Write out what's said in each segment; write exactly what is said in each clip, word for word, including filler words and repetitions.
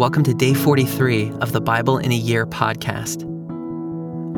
Welcome to day forty-three of the Bible in a Year podcast.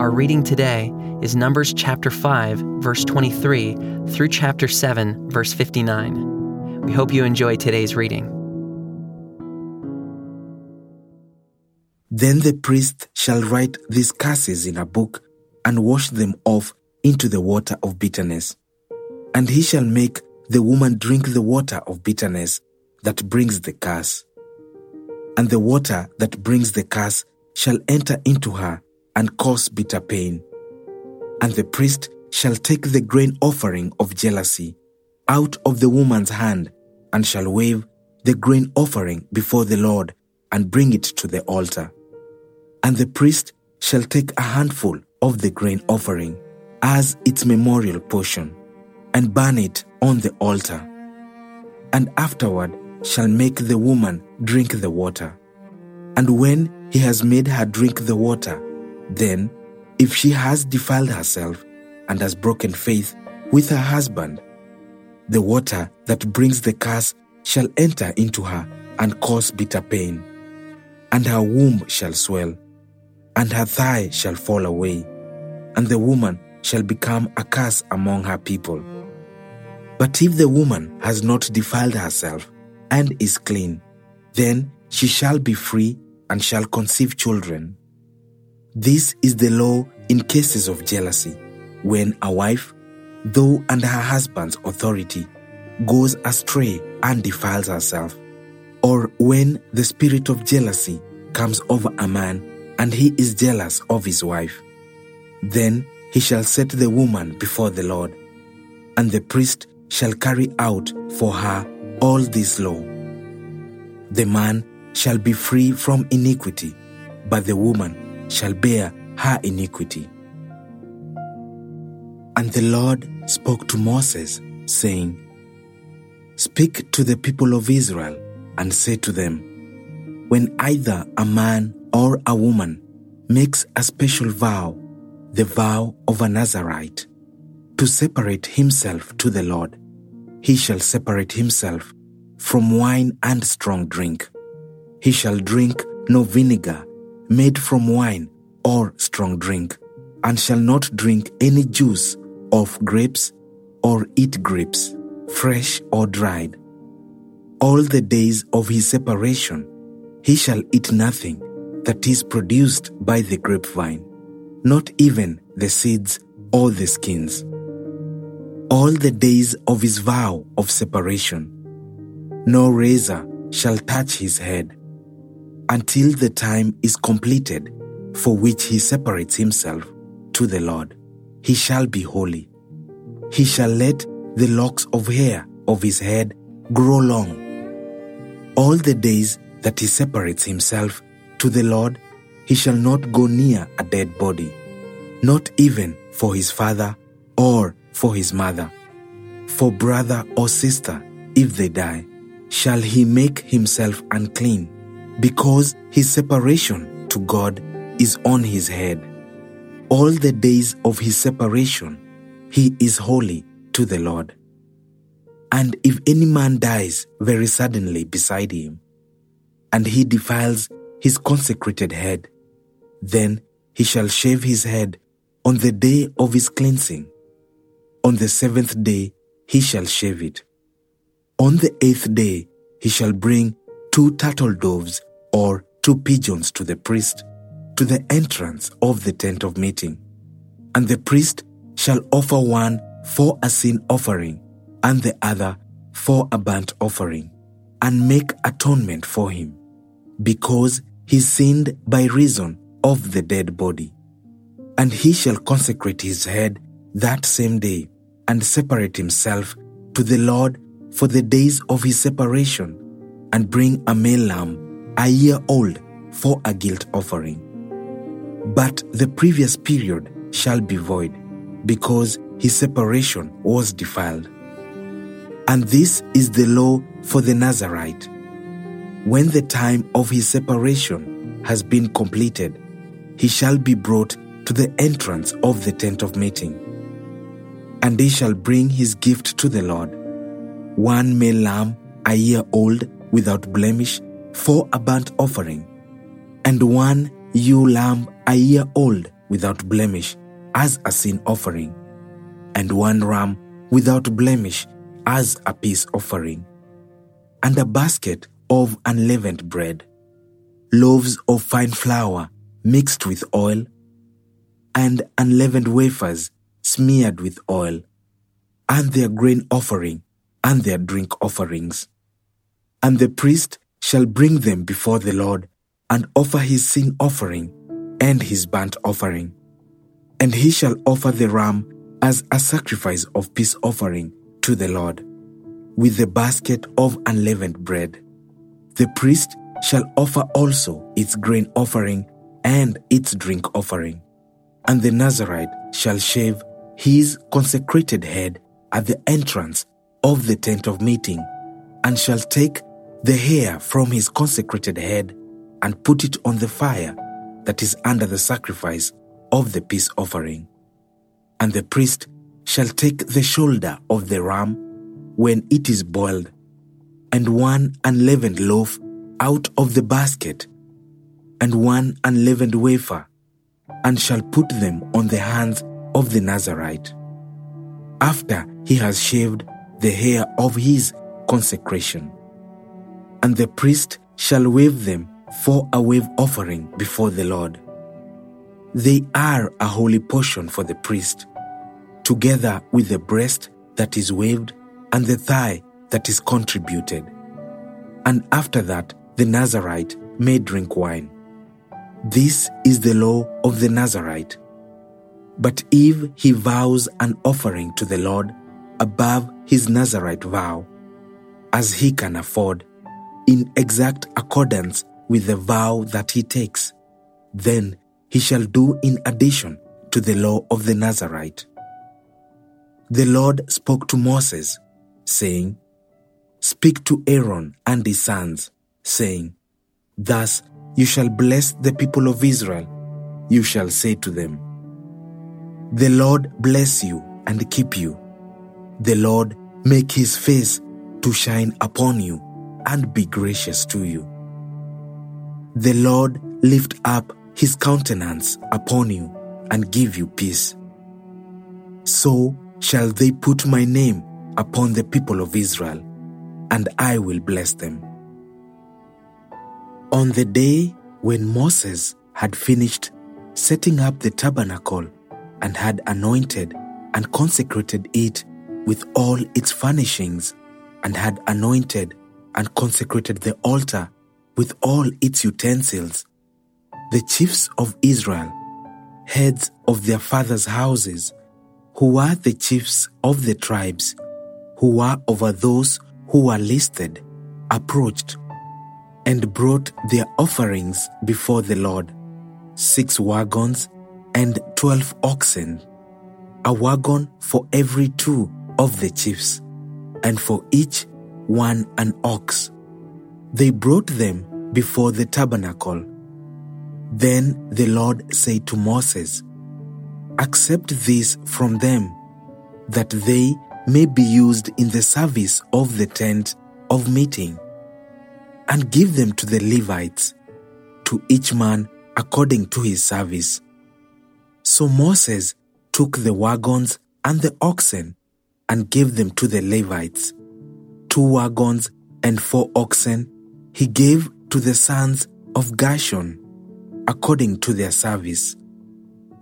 Our reading today is Numbers chapter five, verse twenty-three through chapter seven, verse fifty-nine. We hope you enjoy today's reading. Then the priest shall write these curses in a book and wash them off into the water of bitterness. And he shall make the woman drink the water of bitterness that brings the curse. And the water that brings the curse shall enter into her and cause bitter pain. And the priest shall take the grain offering of jealousy out of the woman's hand and shall wave the grain offering before the Lord and bring it to the altar. And the priest shall take a handful of the grain offering as its memorial portion and burn it on the altar. And afterward shall make the woman drink the water. And when he has made her drink the water, then, if she has defiled herself and has broken faith with her husband, the water that brings the curse shall enter into her and cause bitter pain. And her womb shall swell, and her thigh shall fall away, and the woman shall become a curse among her people. But if the woman has not defiled herself and is clean, then she shall be free and shall conceive children. This is the law in cases of jealousy, when a wife, though under her husband's authority, goes astray and defiles herself, or when the spirit of jealousy comes over a man and he is jealous of his wife. Then he shall set the woman before the Lord, and the priest shall carry out for her all this law. The man shall be free from iniquity, but the woman shall bear her iniquity. And the Lord spoke to Moses, saying, Speak to the people of Israel, and say to them, When either a man or a woman makes a special vow, the vow of a Nazarite, to separate himself to the Lord, he shall separate himself from wine and strong drink. He shall drink no vinegar made from wine or strong drink, and shall not drink any juice of grapes or eat grapes, fresh or dried. All the days of his separation, he shall eat nothing that is produced by the grapevine, not even the seeds or the skins. All the days of his vow of separation, no razor shall touch his head, until the time is completed for which he separates himself to the Lord. He shall be holy. He shall let the locks of hair of his head grow long. All the days that he separates himself to the Lord, he shall not go near a dead body, not even for his father or for his mother, for brother or sister, if they die, shall he make himself unclean, because his separation to God is on his head. All the days of his separation, he is holy to the Lord. And if any man dies very suddenly beside him, and he defiles his consecrated head, then he shall shave his head on the day of his cleansing. On the seventh day he shall shave it. On the eighth day he shall bring two turtle doves or two pigeons to the priest, to the entrance of the tent of meeting. And the priest shall offer one for a sin offering, and the other for a burnt offering, and make atonement for him, because he sinned by reason of the dead body. And he shall consecrate his head that same day, and separate himself to the Lord for the days of his separation, and bring a male lamb, a year old, for a guilt offering. But the previous period shall be void, because his separation was defiled. And this is the law for the Nazarite. When the time of his separation has been completed, he shall be brought to the entrance of the tent of meeting. And he shall bring his gift to the Lord, one male lamb a year old without blemish four a burnt offering, and one ewe lamb a year old without blemish as a sin offering, and one ram without blemish as a peace offering, and a basket of unleavened bread, loaves of fine flour mixed with oil, and unleavened wafers smeared with oil, and their grain offering, and their drink offerings. And the priest shall bring them before the Lord, and offer his sin offering, and his burnt offering. And he shall offer the ram as a sacrifice of peace offering to the Lord, with the basket of unleavened bread. The priest shall offer also its grain offering and its drink offering. And the Nazarite shall shave his consecrated head at the entrance of the tent of meeting, and shall take the hair from his consecrated head and put it on the fire that is under the sacrifice of the peace offering. And the priest shall take the shoulder of the ram when it is boiled, and one unleavened loaf out of the basket, and one unleavened wafer, and shall put them on the hands of the Nazarite, after he has shaved the hair of his consecration. And the priest shall wave them for a wave offering before the Lord. They are a holy portion for the priest, together with the breast that is waved and the thigh that is contributed. And after that, the Nazarite may drink wine. This is the law of the Nazarite. But if he vows an offering to the Lord above his Nazarite vow, as he can afford, in exact accordance with the vow that he takes, then he shall do in addition to the law of the Nazarite. The Lord spoke to Moses, saying, "Speak to Aaron and his sons, saying, Thus you shall bless the people of Israel. You shall say to them, The Lord bless you and keep you. The Lord make his face to shine upon you and be gracious to you. The Lord lift up his countenance upon you and give you peace. So shall they put my name upon the people of Israel, and I will bless them." On the day when Moses had finished setting up the tabernacle and had anointed and consecrated it with all its furnishings, and had anointed and consecrated the altar with all its utensils, the chiefs of Israel, heads of their fathers' houses, who were the chiefs of the tribes, who were over those who were listed, approached and brought their offerings before the Lord, six wagons and twelve oxen, a wagon for every two of the chiefs, and for each one an ox. They brought them before the tabernacle. Then the Lord said to Moses, "Accept this from them, that they may be used in the service of the tent of meeting, and give them to the Levites, to each man according to his service." So Moses took the wagons and the oxen and gave them to the Levites. Two wagons and four oxen he gave to the sons of Gershon according to their service,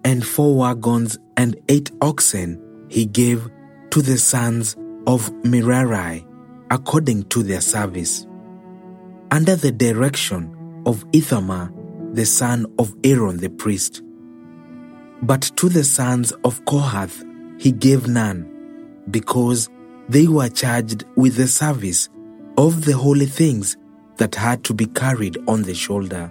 and four wagons and eight oxen he gave to the sons of Merari according to their service, under the direction of Ithamar the son of Aaron the priest. But to the sons of Kohath he gave none, because they were charged with the service of the holy things that had to be carried on the shoulder.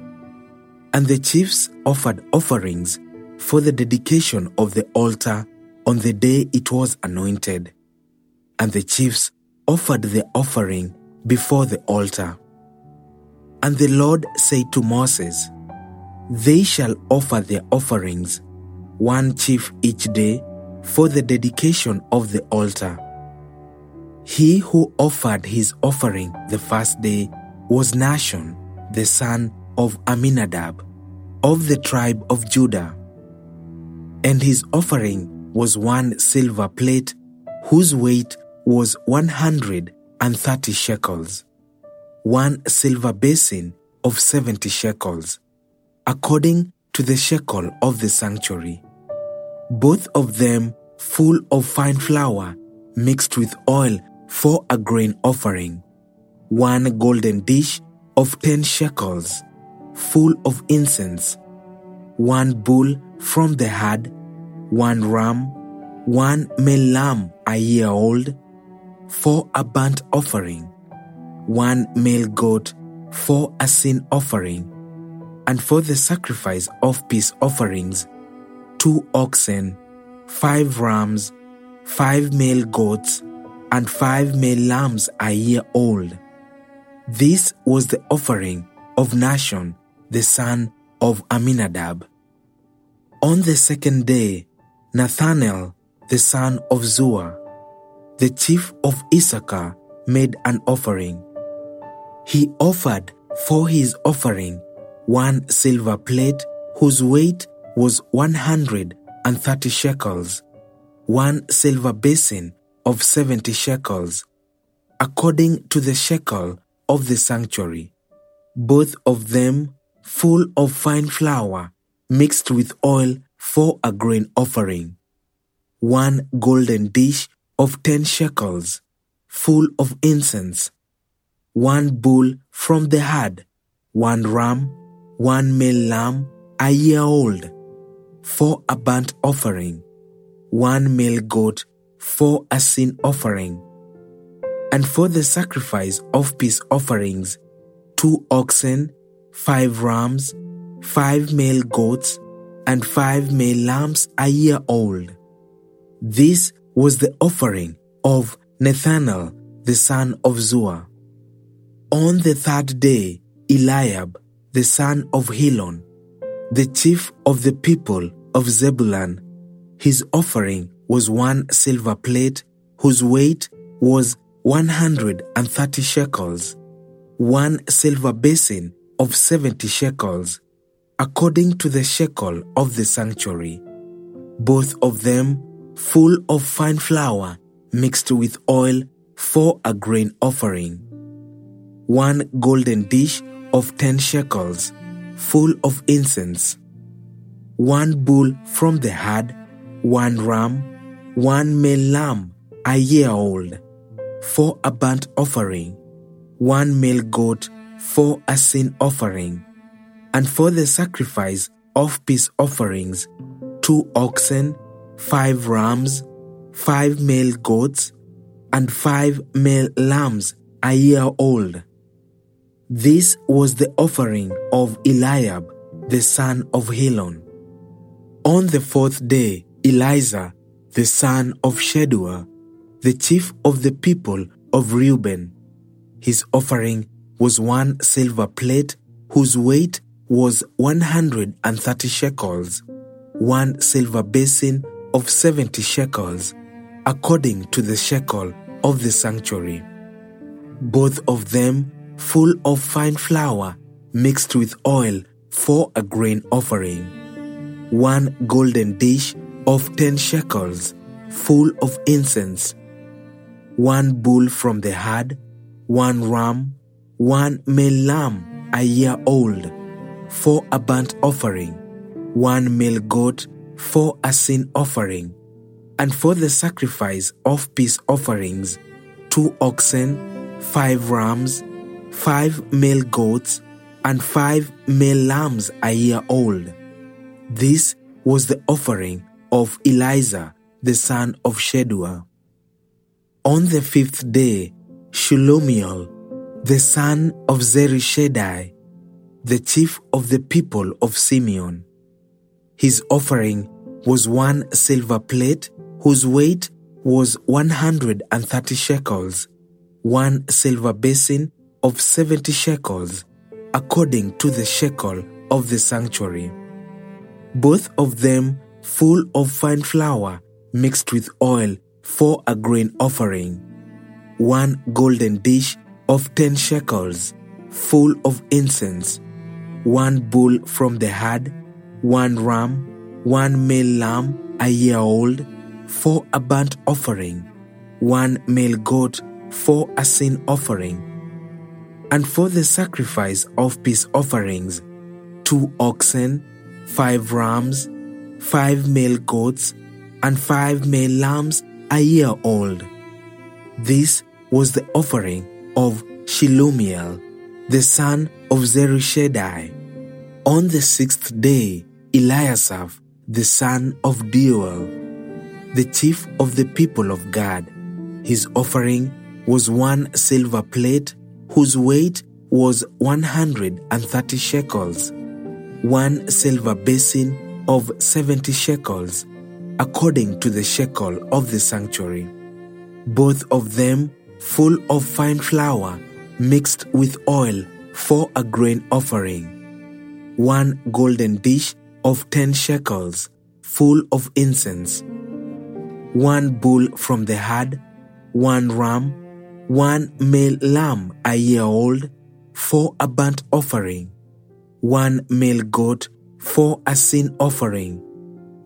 And the chiefs offered offerings for the dedication of the altar on the day it was anointed. And the chiefs offered the offering before the altar. And the Lord said to Moses, "They shall offer their offerings, one chief each day, for the dedication of the altar." He who offered his offering the first day was Nahshon, the son of Aminadab, of the tribe of Judah. And his offering was one silver plate, whose weight was one hundred and thirty shekels, one silver basin of seventy shekels, according to the shekel of the sanctuary, both of them full of fine flour mixed with oil for a grain offering, one golden dish of ten shekels, full of incense, one bull from the herd, one ram, one male lamb a year old, for a burnt offering, one male goat for a sin offering, and for the sacrifice of peace offerings, two oxen, five rams, five male goats, and five male lambs a year old. This was the offering of Nahshon, the son of Aminadab. On the second day, Nethanel, the son of Zuar, the chief of Issachar, made an offering. He offered for his offering one silver plate whose weight was one hundred and thirty shekels, one silver basin of seventy shekels, according to the shekel of the sanctuary, both of them full of fine flour mixed with oil for a grain offering, one golden dish of ten shekels, full of incense, one bull from the herd, one ram, one male lamb a year old, for a burnt offering, one male goat for a sin offering, and for the sacrifice of peace offerings, two oxen, five rams, five male goats, and five male lambs a year old. This was the offering of Nethanel, the son of Zuar. On the third day, Eliab, the son of Helon, the chief of the people of Zebulun, his offering was one silver plate whose weight was one hundred and thirty shekels, one silver basin of seventy shekels, according to the shekel of the sanctuary, both of them full of fine flour mixed with oil for a grain offering, one golden dish of ten shekels, full of incense, one bull from the herd, one ram, one male lamb a year old, for a burnt offering, one male goat for a sin offering, and for the sacrifice of peace offerings, two oxen, five rams, five male goats, and five male lambs a year old. This was the offering of Eliab, the son of Helon. On the fourth day, Eliza, the son of Shedeur, the chief of the people of Reuben, his offering was one silver plate whose weight was one hundred and thirty shekels, one silver basin of seventy shekels, according to the shekel of the sanctuary, both of them full of fine flour mixed with oil for a grain offering, one golden dish of ten shekels, full of incense, one bull from the herd, one ram, one male lamb a year old, for a burnt offering, one male goat for a sin offering, and for the sacrifice of peace offerings, two oxen, five rams, five male goats, and five male lambs a year old. This was the offering of Eliza, the son of Shedeur. On the fifth day, Shelumiel, the son of Zurishaddai, the chief of the people of Simeon, his offering was one silver plate whose weight was one hundred and thirty shekels, one silver basin of seventy shekels, according to the shekel of the sanctuary, both of them full of fine flour mixed with oil for a grain offering, one golden dish of ten shekels, full of incense, one bull from the herd, one ram, one male lamb a year old, for a burnt offering, one male goat for a sin offering, and for the sacrifice of peace offerings, two oxen, five rams, five male goats, and five male lambs a year old. This was the offering of Shelumiel, the son of Zurishaddai. On the sixth day, Eliasaph, the son of Deuel, the chief of the people of God, his offering was one silver plate whose weight was one hundred thirty shekels, one silver basin of seventy shekels, according to the shekel of the sanctuary, both of them full of fine flour mixed with oil for a grain offering, one golden dish of ten shekels, full of incense, one bull from the herd, one ram, one male lamb a year old, for a burnt offering, one male goat for a sin offering,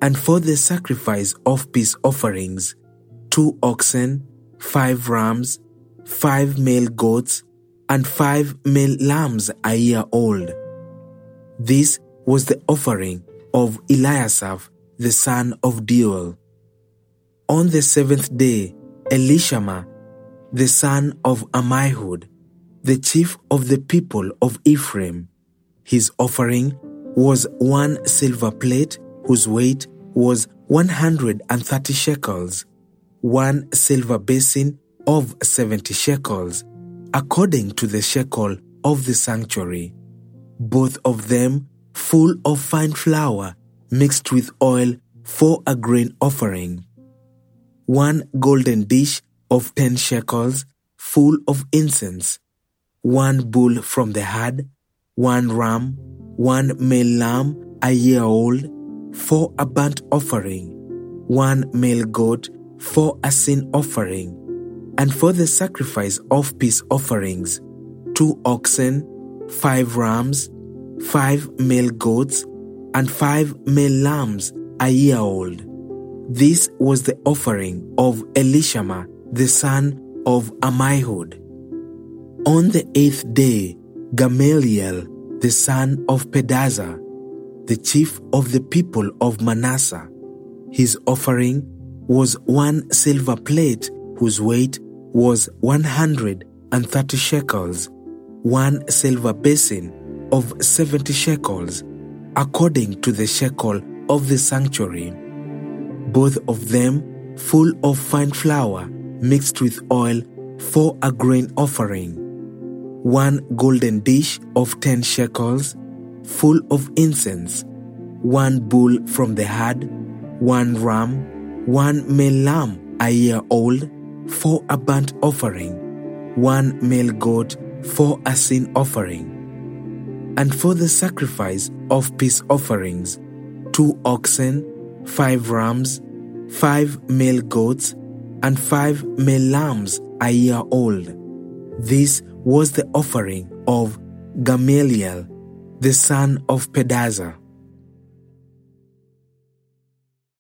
and for the sacrifice of peace offerings, two oxen, five rams, five male goats, and five male lambs a year old. This was the offering of Eliasaph, the son of Deuel. On the seventh day, Elishama, the son of Amihud, the chief of the people of Ephraim, his offering was one silver plate whose weight was one hundred thirty shekels, one silver basin of seventy shekels, according to the shekel of the sanctuary, both of them full of fine flour mixed with oil for a grain offering, one golden dish of ten shekels full of incense, one bull from the herd, one ram, one male lamb a year old, for a burnt offering, one male goat for a sin offering, and for the sacrifice of peace offerings, two oxen, five rams, five male goats, and five male lambs a year old. This was the offering of Elishama, the son of Amihud. On the eighth day, Gamaliel, the son of Pedazah, the chief of the people of Manasseh, his offering was one silver plate whose weight was one hundred thirty shekels, one silver basin of seventy shekels, according to the shekel of the sanctuary, both of them full of fine flour mixed with oil for a grain offering, one golden dish of ten shekels, full of incense, one bull from the herd, one ram, one male lamb a year old, for a burnt offering, one male goat for a sin offering, and for the sacrifice of peace offerings, two oxen, five rams, five male goats, and five male lambs a year old. This was the offering of Gamaliel, the son of Pedazah.